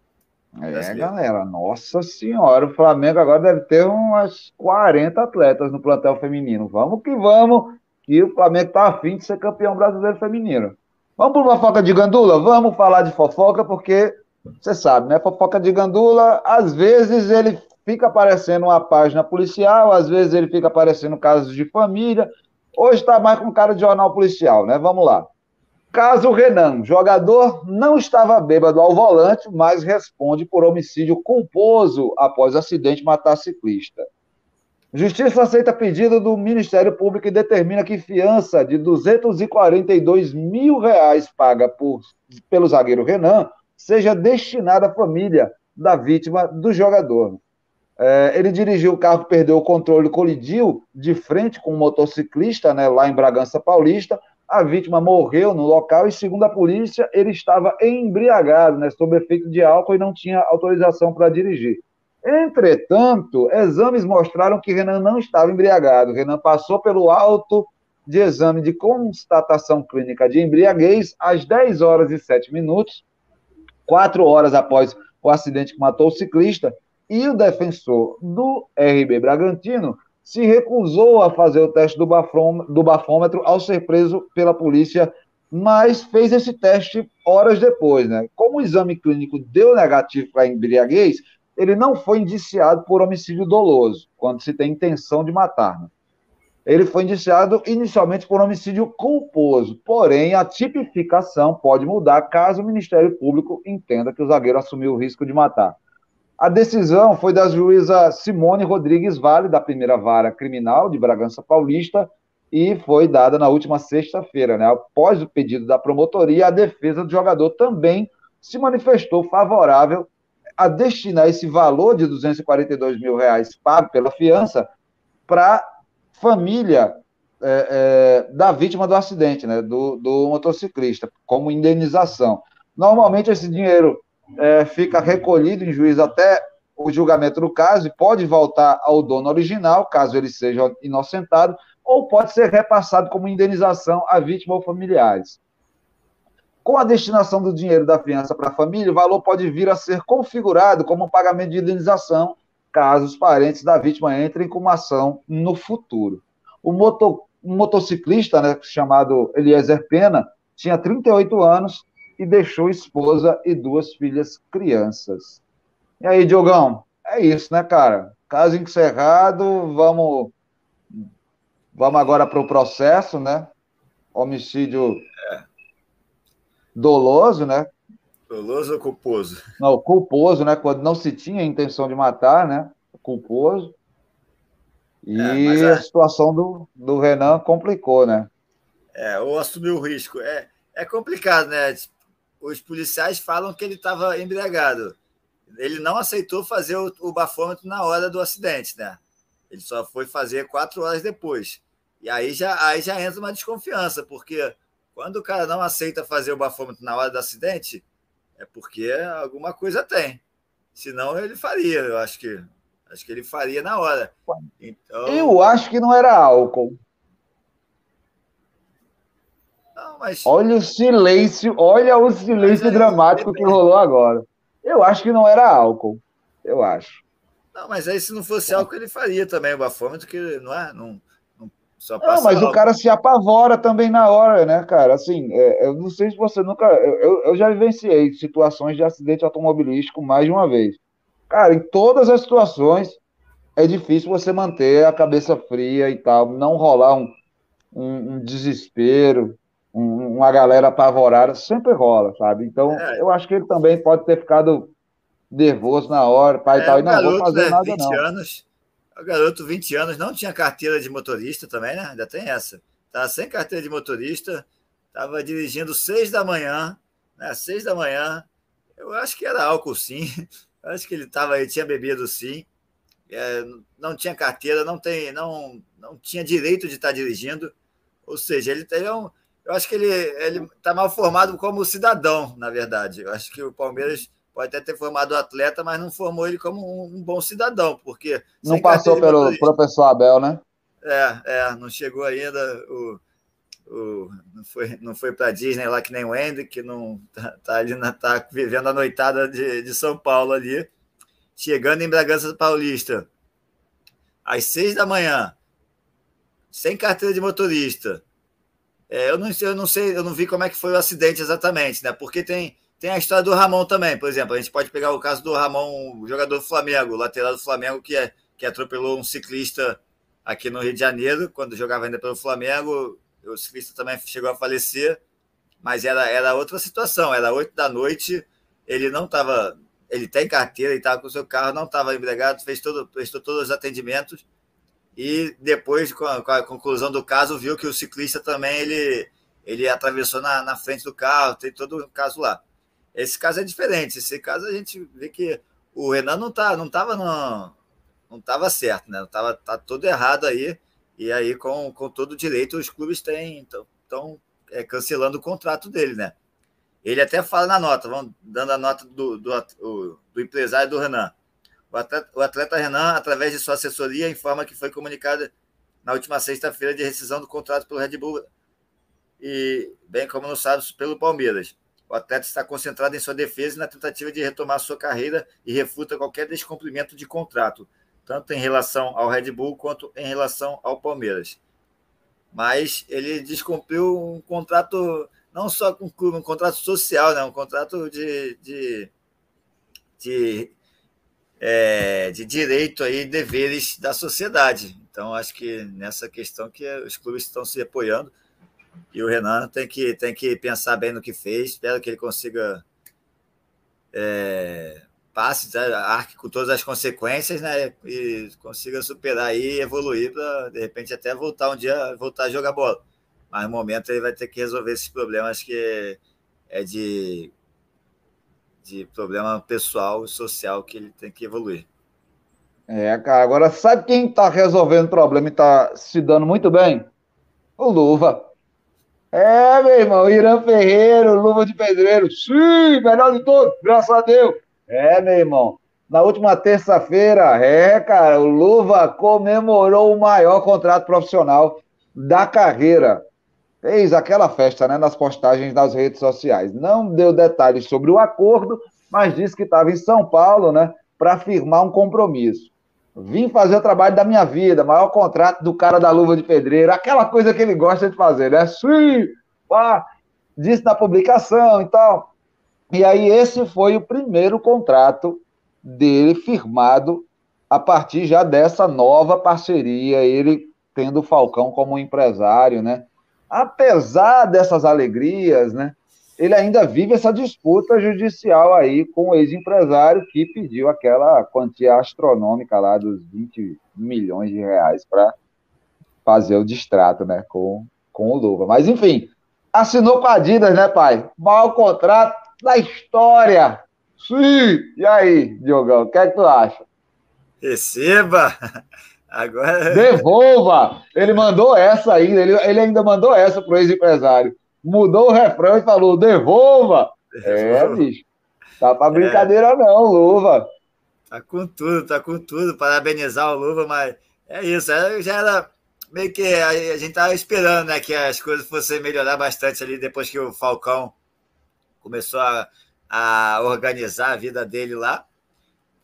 É, galera, nossa senhora, o Flamengo agora deve ter umas quarenta atletas no plantel feminino. Vamos que vamos, que o Flamengo tá afim de ser campeão brasileiro feminino. Vamos para uma fofoca de gandula? Vamos falar de fofoca, porque você sabe, né? Fofoca de gandula, às vezes ele fica aparecendo uma página policial, às vezes ele fica aparecendo casos de família. Hoje tá mais com cara de jornal policial, né? Vamos lá. Caso Renan, jogador não estava bêbado ao volante, mas responde por homicídio culposo após acidente matar ciclista. Justiça aceita pedido do Ministério Público e determina que fiança de duzentos e quarenta e dois mil reais paga por, pelo zagueiro Renan seja destinada à família da vítima do jogador. É, ele dirigiu o carro, perdeu o controle, colidiu de frente com um motociclista, né, lá em Bragança Paulista. A vítima morreu no local e, segundo a polícia, ele estava embriagado, né, sob efeito de álcool e não tinha autorização para dirigir. Entretanto, exames mostraram que Renan não estava embriagado. Renan passou pelo auto de exame de constatação clínica de embriaguez às dez horas e sete minutos, quatro horas após o acidente que matou o ciclista, e o defensor do R B Bragantino se recusou a fazer o teste do bafômetro ao ser preso pela polícia, mas fez esse teste horas depois, né? Como o exame clínico deu negativo para embriaguez, ele não foi indiciado por homicídio doloso, quando se tem intenção de matar, né? Ele foi indiciado inicialmente por homicídio culposo, porém a tipificação pode mudar caso o Ministério Público entenda que o zagueiro assumiu o risco de matar. A decisão foi da juíza Simone Rodrigues Vale, da primeira vara criminal de Bragança Paulista, e foi dada na última sexta-feira, né? Após o pedido da promotoria, a defesa do jogador também se manifestou favorável a destinar esse valor de duzentos e quarenta e dois mil reais pago pela fiança para a família é, é, da vítima do acidente, né? do, do motociclista, como indenização. Normalmente esse dinheiro é, fica recolhido em juízo até o julgamento do caso e pode voltar ao dono original, caso ele seja inocentado, ou pode ser repassado como indenização à vítima ou familiares. Com a destinação do dinheiro da fiança para a família, o valor pode vir a ser configurado como um pagamento de indenização, caso os parentes da vítima entrem com uma ação no futuro. O moto, um motociclista, né, chamado Eliezer Pena, tinha trinta e oito anos e deixou esposa e duas filhas crianças. E aí, Diogão, é isso, né, cara? Caso encerrado, vamos... Vamos agora para o processo, né? Homicídio é. doloso, né? Doloso ou culposo? Não, culposo, né? Quando não se tinha a intenção de matar, né? Culposo. E é, mas a... a situação do, do Renan complicou, né? É, ou assumiu o risco. É, é complicado, né? Os policiais falam que ele estava embriagado. Ele não aceitou fazer o, o bafômetro na hora do acidente, né? Ele só foi fazer quatro horas depois. E aí já, aí já entra uma desconfiança, porque quando o cara não aceita fazer o bafômetro na hora do acidente, é porque alguma coisa tem. Senão ele faria, eu acho que acho que ele faria na hora. Então, eu acho que não era álcool. Não, mas... Olha o silêncio, olha o silêncio dramático que rolou agora. Eu acho que não era álcool, eu acho. Não, mas aí se não fosse álcool, ele faria também o bafômetro, que não é... Não, não, só passa não mas álcool. O cara se apavora também na hora, né, cara? Assim, é, eu não sei se você nunca... Eu, eu já vivenciei situações de acidente automobilístico mais de uma vez. Cara, em todas as situações, é difícil você manter a cabeça fria e tal, não rolar um, um, um desespero, um, uma galera apavorada, sempre rola, sabe? Então, é. eu acho que ele também pode ter ficado... nervoso na hora, pai é, e tal, e não garoto, vou fazer né, nada vinte não. Anos, o garoto, vinte anos, não tinha carteira de motorista também, né? Ainda tem essa. Estava sem carteira de motorista, estava dirigindo seis da manhã, né? seis da manhã, eu acho que era álcool sim, eu acho que ele, tava, ele tinha bebido sim, é, não tinha carteira, não, tem, não, não tinha direito de estar tá dirigindo, ou seja, ele tem um... Eu acho que ele está mal formado como cidadão, na verdade. Eu acho que o Palmeiras... Pode até ter formado o atleta, mas não formou ele como um, um bom cidadão, porque... Não passou pelo professor Abel, né? É, é, não chegou ainda, o, o, não foi, não foi para Disney lá que nem o Andy, que não tá, tá ali na, tá vivendo a noitada de, de São Paulo ali, chegando em Bragança Paulista, às seis da manhã, sem carteira de motorista. É, eu não sei, eu não sei, eu não vi como é que foi o acidente exatamente, né? Porque tem... Tem a história do Ramon também, por exemplo. A gente pode pegar o caso do Ramon, o jogador do Flamengo, lateral do Flamengo, que, é, que atropelou um ciclista aqui no Rio de Janeiro, quando jogava ainda pelo Flamengo. O ciclista também chegou a falecer, mas era, era outra situação. Era oito da noite, ele não estava... Ele tem carteira, ele estava com o seu carro, não estava embriagado, fez todo, prestou todos os atendimentos e depois, com a, com a conclusão do caso, viu que o ciclista também ele, ele atravessou na, na frente do carro, tem todo o caso lá. Esse caso é diferente. Esse caso a gente vê que o Renan não tá, não estava não, não tava certo, né? Tava, tá todo errado aí. E aí, com, com todo direito, os clubes têm, então, tão, é, cancelando o contrato dele, né? Ele até fala na nota, vamos dando a nota do, do, do empresário do Renan. O atleta, o atleta Renan, através de sua assessoria, informa que foi comunicado na última sexta-feira de rescisão do contrato pelo Red Bull e, bem como no sábado, pelo Palmeiras. O atleta está concentrado em sua defesa e na tentativa de retomar sua carreira e refuta qualquer descumprimento de contrato, tanto em relação ao Red Bull quanto em relação ao Palmeiras. Mas ele descumpriu um contrato, não só com o clube, um contrato social, né? Um contrato de, de, de, é, de direito e deveres da sociedade. Então, acho que nessa questão que os clubes estão se apoiando, e o Renan tem que, tem que pensar bem no que fez. Espero que ele consiga é, passe, arque com todas as consequências, né? E consiga superar aí e evoluir para, de repente, até voltar um dia, voltar a jogar bola. Mas no momento ele vai ter que resolver esses problemas que é de, de problema pessoal e social que ele tem que evoluir. É, cara, agora sabe quem tá resolvendo o problema e tá se dando muito bem? O Luva. É, meu irmão, Irã Ferreiro, Luva de Pedreiro, sim, melhor de todos, graças a Deus. É, meu irmão, na última terça-feira, é, cara, o Luva comemorou o maior contrato profissional da carreira. Fez aquela festa, né, nas postagens das redes sociais. Não deu detalhes sobre o acordo, mas disse que estava em São Paulo, né, para firmar um compromisso. Vim fazer o trabalho da minha vida, maior contrato do cara da Luva de Pedreiro, aquela coisa que ele gosta de fazer, né? Sim, pá, disse na publicação e tal. E aí esse foi o primeiro contrato dele firmado a partir já dessa nova parceria, ele tendo o Falcão como empresário, né? Apesar dessas alegrias, né? Ele ainda vive essa disputa judicial aí com o ex-empresário que pediu aquela quantia astronômica lá dos vinte milhões de reais para fazer o distrato, né, com, com o Luva. Mas, enfim, assinou com a Adidas, né, pai? Maior contrato da história. Sim! E aí, Diogão, o que é que tu acha? Receba! Agora... Devolva! Ele mandou essa ainda, ele, ele ainda mandou essa pro ex-empresário. Mudou o refrão e falou, devolva! É, bicho, tá pra brincadeira é. Não, Luva. Tá com tudo, tá com tudo, parabenizar o Luva, mas é isso, já era meio que a gente tava esperando, né, que as coisas fossem melhorar bastante ali depois que o Falcão começou a, a organizar a vida dele lá,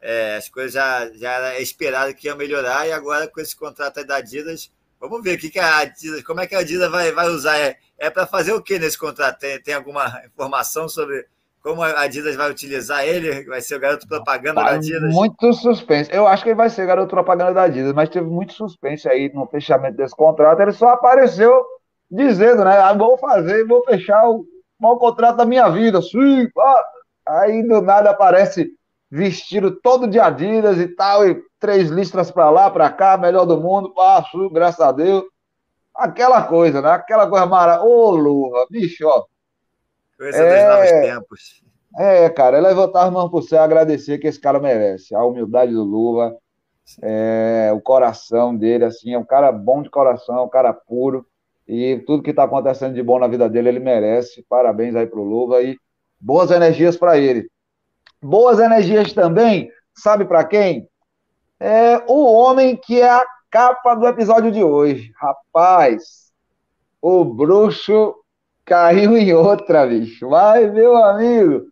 é, as coisas já, já era esperado que ia melhorar e agora com esse contrato aí da Adidas, vamos ver o que, que a Adidas, como é que a Adidas vai, vai usar, é, É para fazer o que nesse contrato? Tem, tem alguma informação sobre como a Adidas vai utilizar ele? Vai ser o garoto propaganda tá da Adidas? Muito suspense. Eu acho que ele vai ser garoto propaganda da Adidas, mas teve muito suspense aí no fechamento desse contrato. Ele só apareceu dizendo, né? Ah, vou fazer, vou fechar o mau contrato da minha vida. Sim, ah. Aí do nada aparece vestido todo de Adidas e tal, e três listras para lá, para cá, melhor do mundo, pá, sim, graças a Deus. Aquela coisa, né? Aquela coisa mara. Ô, Luva, bicho, ó. Coisa é... dos novos tempos. É, cara, é levantar as mãos pro céu e agradecer que esse cara merece. A humildade do Luva, é... o coração dele, assim, é um cara bom de coração, é um cara puro. E tudo que tá acontecendo de bom na vida dele, ele merece. Parabéns aí pro Luva e boas energias pra ele. Boas energias também, sabe pra quem? É o homem que é a capa do episódio de hoje. Rapaz, o bruxo caiu em outra, bicho. Vai, meu amigo.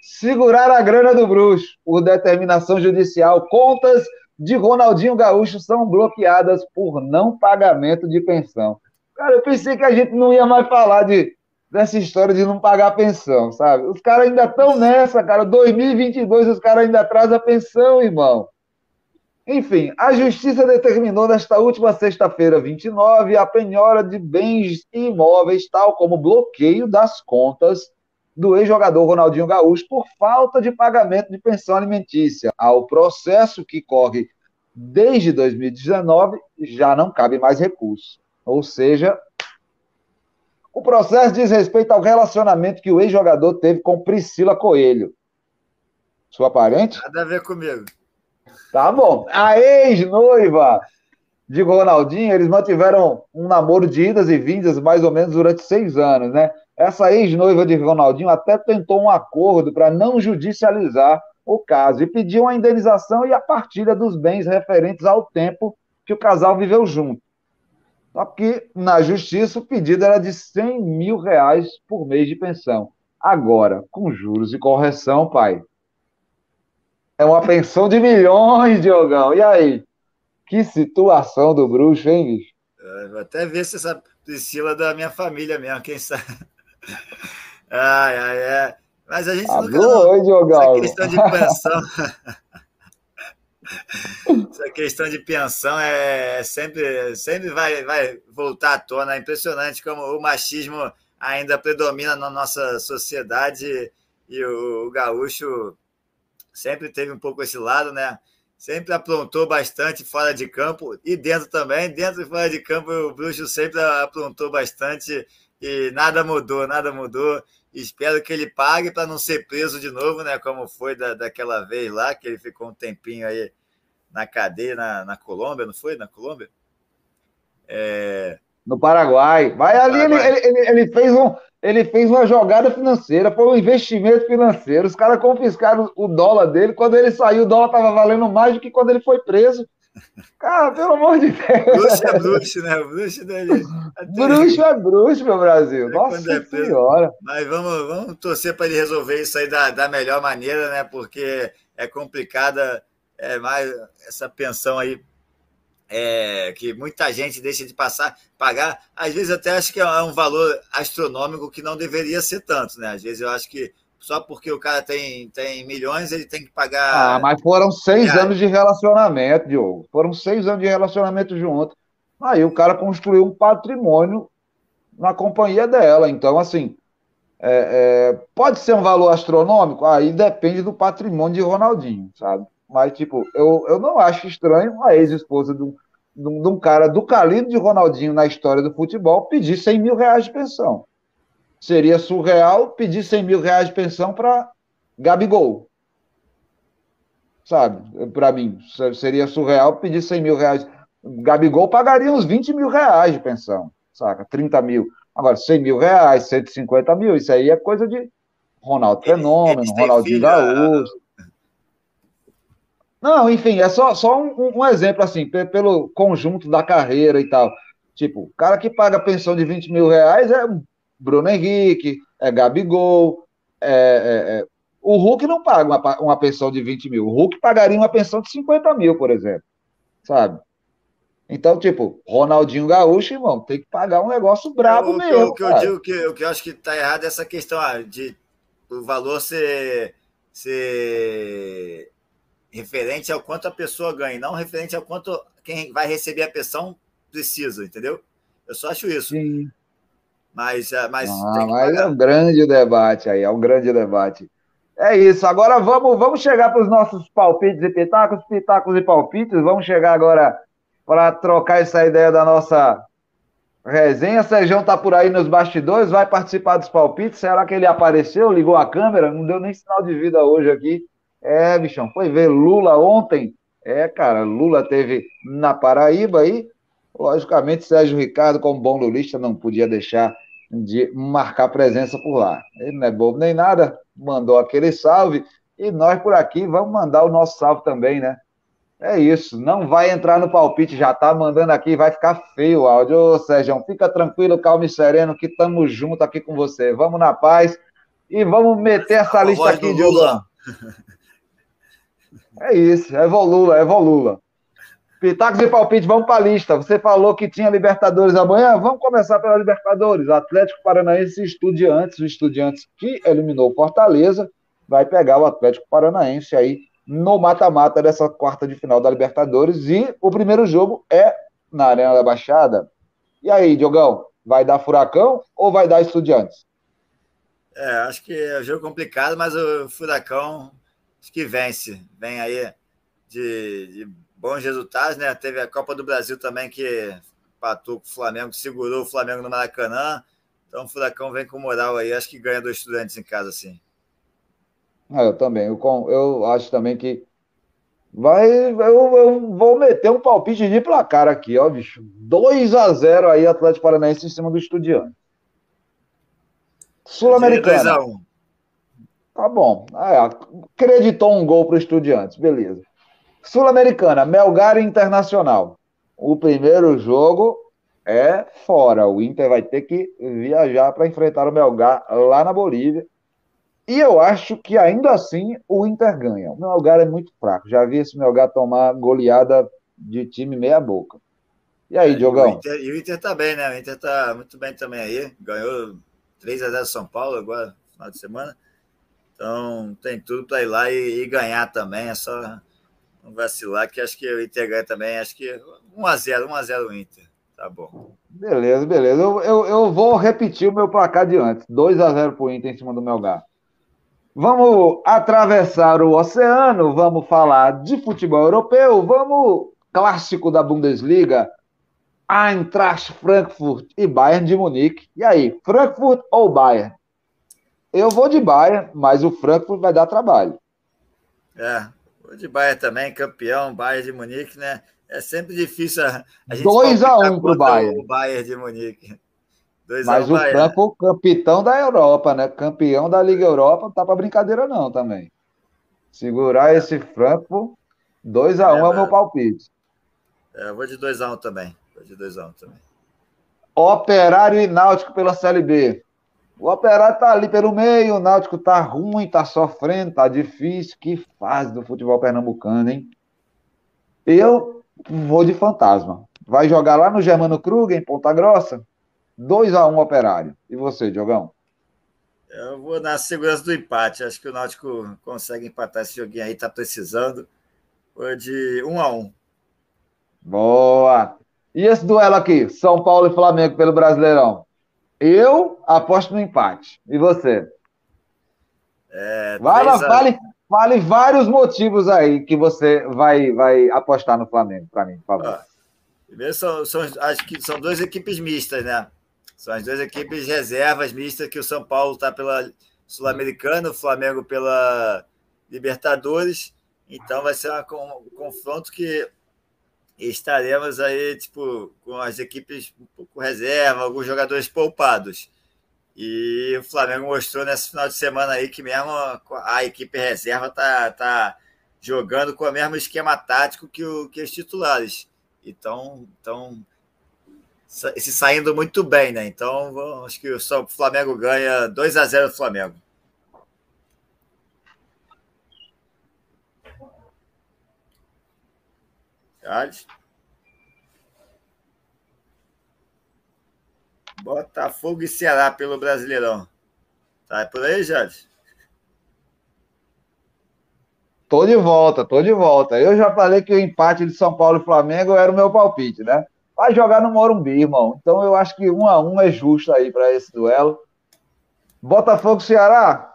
Segurar a grana do bruxo por determinação judicial. Contas de Ronaldinho Gaúcho são bloqueadas por não pagamento de pensão. Cara, eu pensei que a gente não ia mais falar de, dessa história de não pagar pensão, sabe? Os caras ainda estão nessa, cara. dois mil e vinte e dois, os caras ainda atrasam a pensão, irmão. Enfim, a Justiça determinou nesta última sexta-feira, vinte e nove, a penhora de bens imóveis, tal como bloqueio das contas do ex-jogador Ronaldinho Gaúcho por falta de pagamento de pensão alimentícia. Ao processo que corre desde dois mil e dezenove, já não cabe mais recurso. Ou seja, o processo diz respeito ao relacionamento que o ex-jogador teve com Priscila Coelho. Sua parente? Nada a ver comigo. Tá bom. A ex-noiva de Ronaldinho, eles mantiveram um namoro de idas e vindas mais ou menos durante seis anos, né? Essa ex-noiva de Ronaldinho até tentou um acordo para não judicializar o caso e pediu a indenização e a partilha dos bens referentes ao tempo que o casal viveu junto. Só que, na justiça, o pedido era de cem mil reais por mês de pensão. Agora, com juros e correção, pai... É uma pensão de milhões, Diogão. E aí? Que situação do bruxo, hein, bicho? Eu vou até ver se essa Priscila é da minha família mesmo, quem sabe. Ai, ai, é. Mas a gente Alô, nunca... Oi, Diogão. Essa questão de pensão... essa questão de pensão é sempre, sempre vai, vai voltar à tona. É impressionante como o machismo ainda predomina na nossa sociedade e o, o gaúcho... sempre teve um pouco esse lado, né? Sempre aprontou bastante fora de campo e dentro também. Dentro e fora de campo, o Bruxo sempre aprontou bastante e nada mudou, nada mudou. Espero que ele pague para não ser preso de novo, né? Como foi da, daquela vez lá, que ele ficou um tempinho aí na cadeia, na, na Colômbia, não foi? Na Colômbia? É... No Paraguai. Vai ali, Paraguai. Ele, ele, ele, fez um, ele fez uma jogada financeira, foi um investimento financeiro. Os caras confiscaram o dólar dele. Quando ele saiu, o dólar estava valendo mais do que quando ele foi preso. Cara, pelo amor de Deus. Bruxo é bruxo, né? Bruxo dele. Até... Bruxo é bruxo, meu Brasil. Nossa é senhora. Mas vamos, vamos torcer para ele resolver isso aí da, da melhor maneira, né? Porque é complicada é mais essa pensão aí. É, que muita gente deixa de passar, pagar, às vezes até acho que é um valor astronômico que não deveria ser tanto, né? Às vezes eu acho que só porque o cara tem, tem milhões, ele tem que pagar... Ah, mas foram seis reais. anos de relacionamento, Diogo. Foram seis anos de relacionamento junto. Aí o cara construiu um patrimônio na companhia dela. Então, assim, é, é, pode ser um valor astronômico? Aí depende do patrimônio de Ronaldinho, sabe? Mas, tipo, eu, eu não acho estranho a ex-esposa de um, de um cara do calibre de Ronaldinho na história do futebol pedir cem mil reais de pensão. Seria surreal pedir cem mil reais de pensão para Gabigol. Sabe? Para mim, seria surreal pedir cem mil reais. Gabigol pagaria uns vinte mil reais de pensão, saca? trinta mil. Agora, cem mil reais, cento e cinquenta mil, isso aí é coisa de Ronaldo Fenômeno, Ronaldinho Gaúcho. Não, enfim, é só, só um, um exemplo, assim, pelo conjunto da carreira e tal. Tipo, o cara que paga pensão de vinte mil reais é Bruno Henrique, é Gabigol, é, é, é... o Hulk não paga uma, uma pensão de vinte mil, o Hulk pagaria uma pensão de cinquenta mil, por exemplo, sabe? Então, tipo, Ronaldinho Gaúcho, irmão, tem que pagar um negócio brabo o, mesmo. O que, eu digo, que, o que eu acho que tá errado é essa questão ah, de o valor ser... ser... referente ao quanto a pessoa ganha, não referente ao quanto quem vai receber a pensão precisa, entendeu? Eu só acho isso. Sim. Mas, mas, ah, tem que mas pagar. É um grande debate aí, é um grande debate. É isso, agora vamos, vamos chegar para os nossos palpites e pitacos, pitacos e palpites, vamos chegar agora para trocar essa ideia da nossa resenha. Sérgio está por aí nos bastidores, vai participar dos palpites, será que ele apareceu, ligou a câmera? Não deu nem sinal de vida hoje aqui. É, bichão, foi ver Lula ontem. É, cara, Lula teve na Paraíba e, logicamente, Sérgio Ricardo, como bom lulista, não podia deixar de marcar presença por lá. Ele não é bobo nem nada, mandou aquele salve e nós por aqui vamos mandar o nosso salve também, né? É isso, não vai entrar no palpite, já tá mandando aqui, vai ficar feio o áudio. Ô, Sérgio, fica tranquilo, calmo e sereno, que estamos juntos aqui com você. Vamos na paz e vamos meter essa lista aqui de Lula. É isso, é volula, é volula. Pitacos e palpite, vamos para a lista. Você falou que tinha Libertadores amanhã, vamos começar pela Libertadores. Atlético Paranaense e Estudiantes. O Estudiantes que eliminou Fortaleza vai pegar o Atlético Paranaense aí no mata-mata dessa quarta de final da Libertadores. E o primeiro jogo é na Arena da Baixada. E aí, Diogão, vai dar Furacão ou vai dar Estudiantes? É, acho que é um jogo complicado, mas o Furacão... que vence, vem aí de, de bons resultados, né? Teve a Copa do Brasil também que empatou com o Flamengo, segurou o Flamengo no Maracanã, então o Furacão vem com moral aí, acho que ganha dois Estudiantes em casa, sim. Ah, eu também, eu, eu acho também que vai, eu, eu vou meter um palpite de placar aqui, ó, bicho, dois a zero aí, Atlético Paranaense em cima do Estudiantes. Sul-Americana. dois a um. Tá bom. Ah, acreditou um gol para o Estudiantes, beleza. Sul-Americana, Melgar e Internacional. O primeiro jogo é fora. O Inter vai ter que viajar para enfrentar o Melgar lá na Bolívia. E eu acho que ainda assim o Inter ganha. O Melgar é muito fraco. Já vi esse Melgar tomar goleada de time meia boca. E aí, é, Diogão? E o, Inter, e o Inter tá bem, né? O Inter tá muito bem também aí. Ganhou três a zero São Paulo agora, no final de semana. Então, tem tudo para ir lá e, e ganhar também, é só não vacilar, que acho que o Inter ganha também, acho que um a zero, um a zero o Inter, tá bom. Beleza, beleza, eu, eu, eu vou repetir o meu placar de antes, dois a zero pro Inter em cima do Melgar. Vamos atravessar o oceano, vamos falar de futebol europeu, vamos clássico da Bundesliga, Eintracht Frankfurt e Bayern de Munique. E aí, Frankfurt ou Bayern? Eu vou de Bayern, mas o Frankfurt vai dar trabalho. É, vou de Bayern também, campeão, Bayern de Munique, né? É sempre difícil a, a gente... dois a um pro Bayern. O Bayern de Munique. Dois Mas o Bahia. Frankfurt, campeão da Europa, né? Campeão da Liga Europa, não tá pra brincadeira não também. Segurar é. esse Frankfurt, dois a um é, um é o meu palpite. É, eu vou de dois a um também. Vou de dois a um também. Operário e Náutico pela Série B. O Operário tá ali pelo meio, o Náutico tá ruim, tá sofrendo, tá difícil. Que fase do futebol pernambucano, hein? Eu vou de Fantasma. Vai jogar lá no Germano Krug, em Ponta Grossa? dois a um Operário. E você, Diogão? Eu vou na segurança do empate. Acho que o Náutico consegue empatar esse joguinho aí, tá precisando. Foi de um a um. Boa! E esse duelo aqui, São Paulo e Flamengo pelo Brasileirão? Eu aposto no empate. E você? É, vai lá, fale, fale vários motivos aí que você vai, vai apostar no Flamengo para mim, por favor. Ah, primeiro, são, são, acho que são duas equipes mistas, né? São as duas equipes reservas mistas, que o São Paulo está pela Sul-Americana, o Flamengo pela Libertadores. Então vai ser uma, um confronto que estaremos aí tipo, com as equipes um pouco reserva, alguns jogadores poupados. E o Flamengo mostrou nesse final de semana aí que mesmo a equipe reserva está tá jogando com o mesmo esquema tático que, o, que os titulares. Então... então se saindo muito bem, né? Então, vamos, acho que o Flamengo ganha dois a zero do Flamengo. Charles? Botafogo e Ceará pelo Brasileirão. Tá por aí, Charles? Tô de volta, tô de volta. Eu já falei que o empate de São Paulo e Flamengo era o meu palpite, né? Vai jogar no Morumbi, irmão. Então eu acho que um a um é justo aí para esse duelo. Botafogo, Ceará,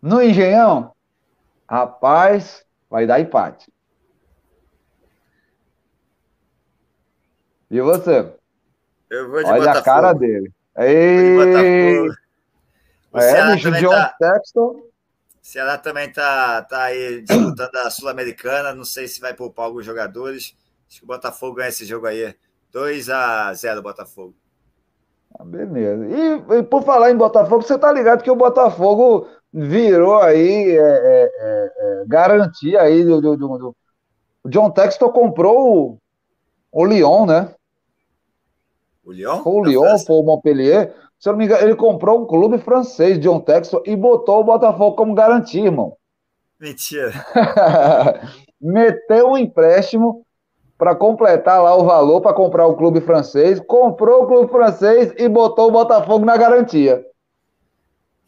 no Engenhão, rapaz, vai dar empate. E você? Eu vou de Olha Botafogo. A cara dele. Ei! O é, John tá... Textor. O Ceará também tá, tá aí disputando a Sul-Americana. Não sei se vai poupar alguns jogadores. Acho que o Botafogo ganha esse jogo aí. dois a zero Botafogo. Ah, beleza. E, e por falar em Botafogo, você tá ligado que o Botafogo virou aí é, é, é, garantia aí do, do, do, do... O John Textor comprou o, o Lyon, né? O Lyon? Foi o da Lyon, França? Foi o Montpellier. Se eu não me engano, ele comprou um clube francês, John Textor, e botou o Botafogo como garantia, irmão. Mentira. Meteu um empréstimo para completar lá o valor, para comprar o clube francês, comprou o clube francês e botou o Botafogo na garantia.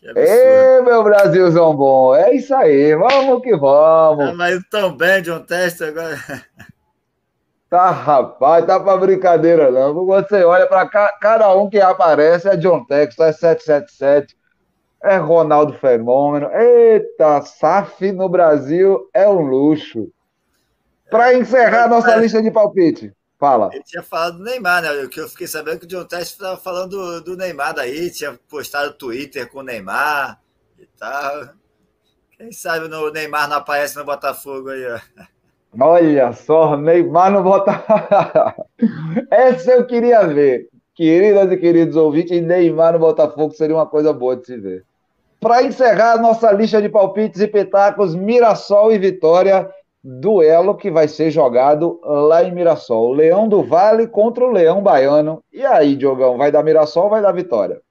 Ei, meu Brasilzão bom, é isso aí, vamos que vamos. Ah, mas tão bem, John Textor, agora... Tá, rapaz, tá pra brincadeira, não. Você olha pra ca... cada um que aparece, é John Textor, é sete sete sete, é Ronaldo Fenômeno. Eita, S A F no Brasil é um luxo. Para encerrar a nossa lista de palpite, fala. Eu tinha falado do Neymar, né? O que eu fiquei sabendo que o John Textor estava falando do, do Neymar daí, tinha postado Twitter com o Neymar e tal. Quem sabe o Neymar não aparece no Botafogo aí, ó. Olha só, Neymar no Botafogo. Essa eu queria ver. Queridas e queridos ouvintes, Neymar no Botafogo seria uma coisa boa de se ver. Para encerrar a nossa lista de palpites e pitacos, Mirassol e Vitória. Duelo que vai ser jogado lá em Mirassol. Leão do Vale contra o Leão Baiano. E aí, Diogão, vai dar Mirassol ou vai dar Vitória?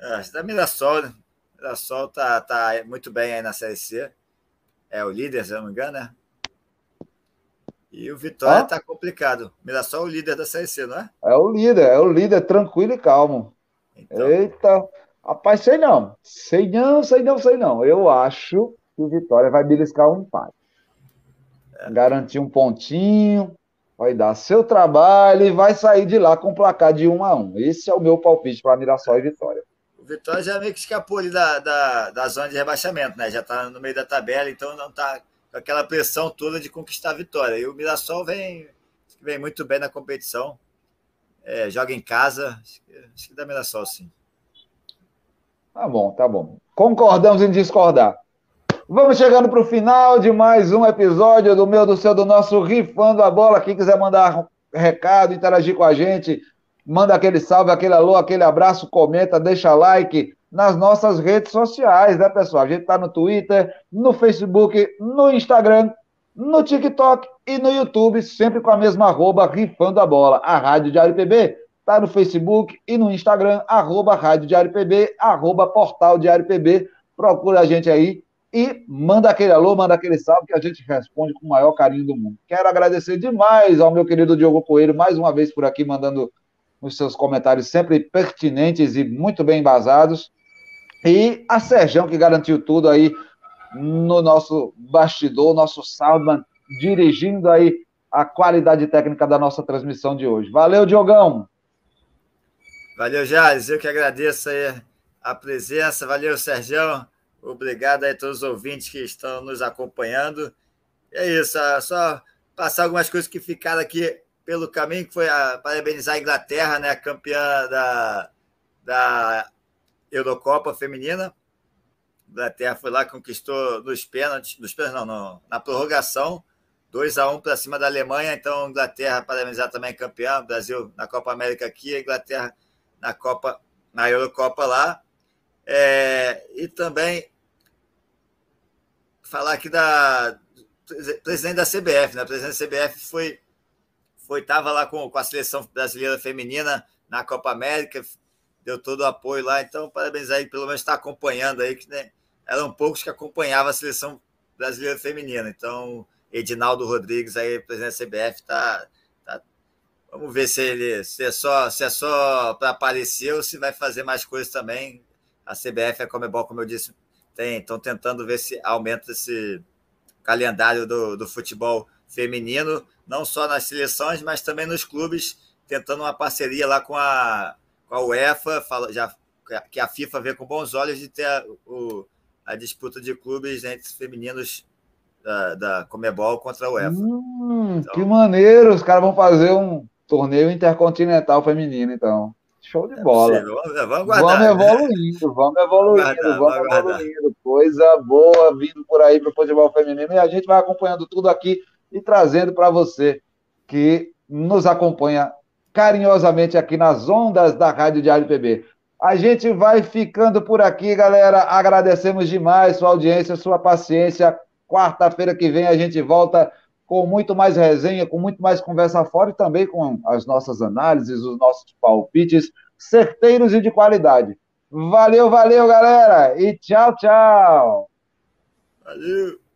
É, dá Mirassol, né? Mirassol tá, tá muito bem aí na Série C. É o líder, se eu não me engano, né? E o Vitória ah? tá complicado. Mirassol é o líder da Série C, não é? É o líder, é o líder, tranquilo e calmo. Então... Eita, rapaz, sei não. Sei não, sei não, sei não. Eu acho que o Vitória vai beliscar um empate. Garantir um pontinho, vai dar seu trabalho e vai sair de lá com o placar de um a um. Esse é o meu palpite para Mirassol e Vitória. O Vitória já meio que escapou ali da, da, da zona de rebaixamento, né? Já está no meio da tabela, então não está com aquela pressão toda de conquistar a vitória. E o Mirassol vem, vem muito bem na competição, é, joga em casa, acho que, acho que dá Mirassol, sim. Tá bom, tá bom. Concordamos em discordar. Vamos chegando para o final de mais um episódio do meu, do seu, do nosso Rifando a Bola. Quem quiser mandar recado, interagir com a gente, manda aquele salve, aquele alô, aquele abraço, comenta, deixa like nas nossas redes sociais, né, pessoal? A gente tá no Twitter, no Facebook, no Instagram, no TikTok e no YouTube, sempre com a mesma arroba, Rifando a Bola. A Rádio Diário P B tá no Facebook e no Instagram, arroba Rádio Diário P B, arroba Portal Diário P B. Procura a gente aí e manda aquele alô, manda aquele salve que a gente responde com o maior carinho do mundo. Quero agradecer demais ao meu querido Diogo Coelho, mais uma vez por aqui, mandando os seus comentários sempre pertinentes e muito bem embasados. E a Serjão, que garantiu tudo aí no nosso bastidor, nosso Salman, dirigindo aí a qualidade técnica da nossa transmissão de hoje. Valeu, Diogão! Valeu, Jales, eu que agradeço aí a presença. Valeu, Serjão. Obrigado aí a todos os ouvintes que estão nos acompanhando. É isso, só passar algumas coisas que ficaram aqui pelo caminho, que foi a, parabenizar a Inglaterra, né, campeã da, da Eurocopa feminina. A Inglaterra foi lá, conquistou nos pênaltis, nos pênaltis não, não, na prorrogação, dois a um para cima da Alemanha. Então, a Inglaterra, parabenizar também campeã, Brasil na Copa América aqui, a Inglaterra na, Copa, na Eurocopa lá. É, e também falar aqui da presidente da C B F, né? A presidente da C B F foi, foi, estava lá com, com a seleção brasileira feminina na Copa América, deu todo o apoio lá, então parabéns aí, pelo menos está acompanhando aí, que, né, eram poucos que acompanhavam a seleção brasileira feminina, então Edinaldo Rodrigues aí, presidente da C B F, tá, tá, vamos ver se ele se é só, se é só para aparecer ou se vai fazer mais coisas também. A C B F, a Comebol, como eu disse, estão tentando ver se aumenta esse calendário do, do futebol feminino, não só nas seleções, mas também nos clubes, tentando uma parceria lá com a, com a UEFA, fala, já, que a FIFA vê com bons olhos de ter a, o, a disputa de clubes entre femininos da, da Comebol contra a UEFA. Hum, então, que maneiro! Os caras vão fazer um torneio intercontinental feminino, então. Show de bola. É possível, vamos guardar. Vamos evoluindo, né? vamos evoluindo, guardar, vamos evoluindo. Coisa boa vindo por aí para o futebol feminino. E a gente vai acompanhando tudo aqui e trazendo para você que nos acompanha carinhosamente aqui nas ondas da Rádio Diário P B. A gente vai ficando por aqui, galera. Agradecemos demais sua audiência, sua paciência. Quarta-feira que vem a gente volta com muito mais resenha, com muito mais conversa fora e também com as nossas análises, os nossos palpites certeiros e de qualidade. Valeu, valeu, galera! E tchau, tchau! Valeu!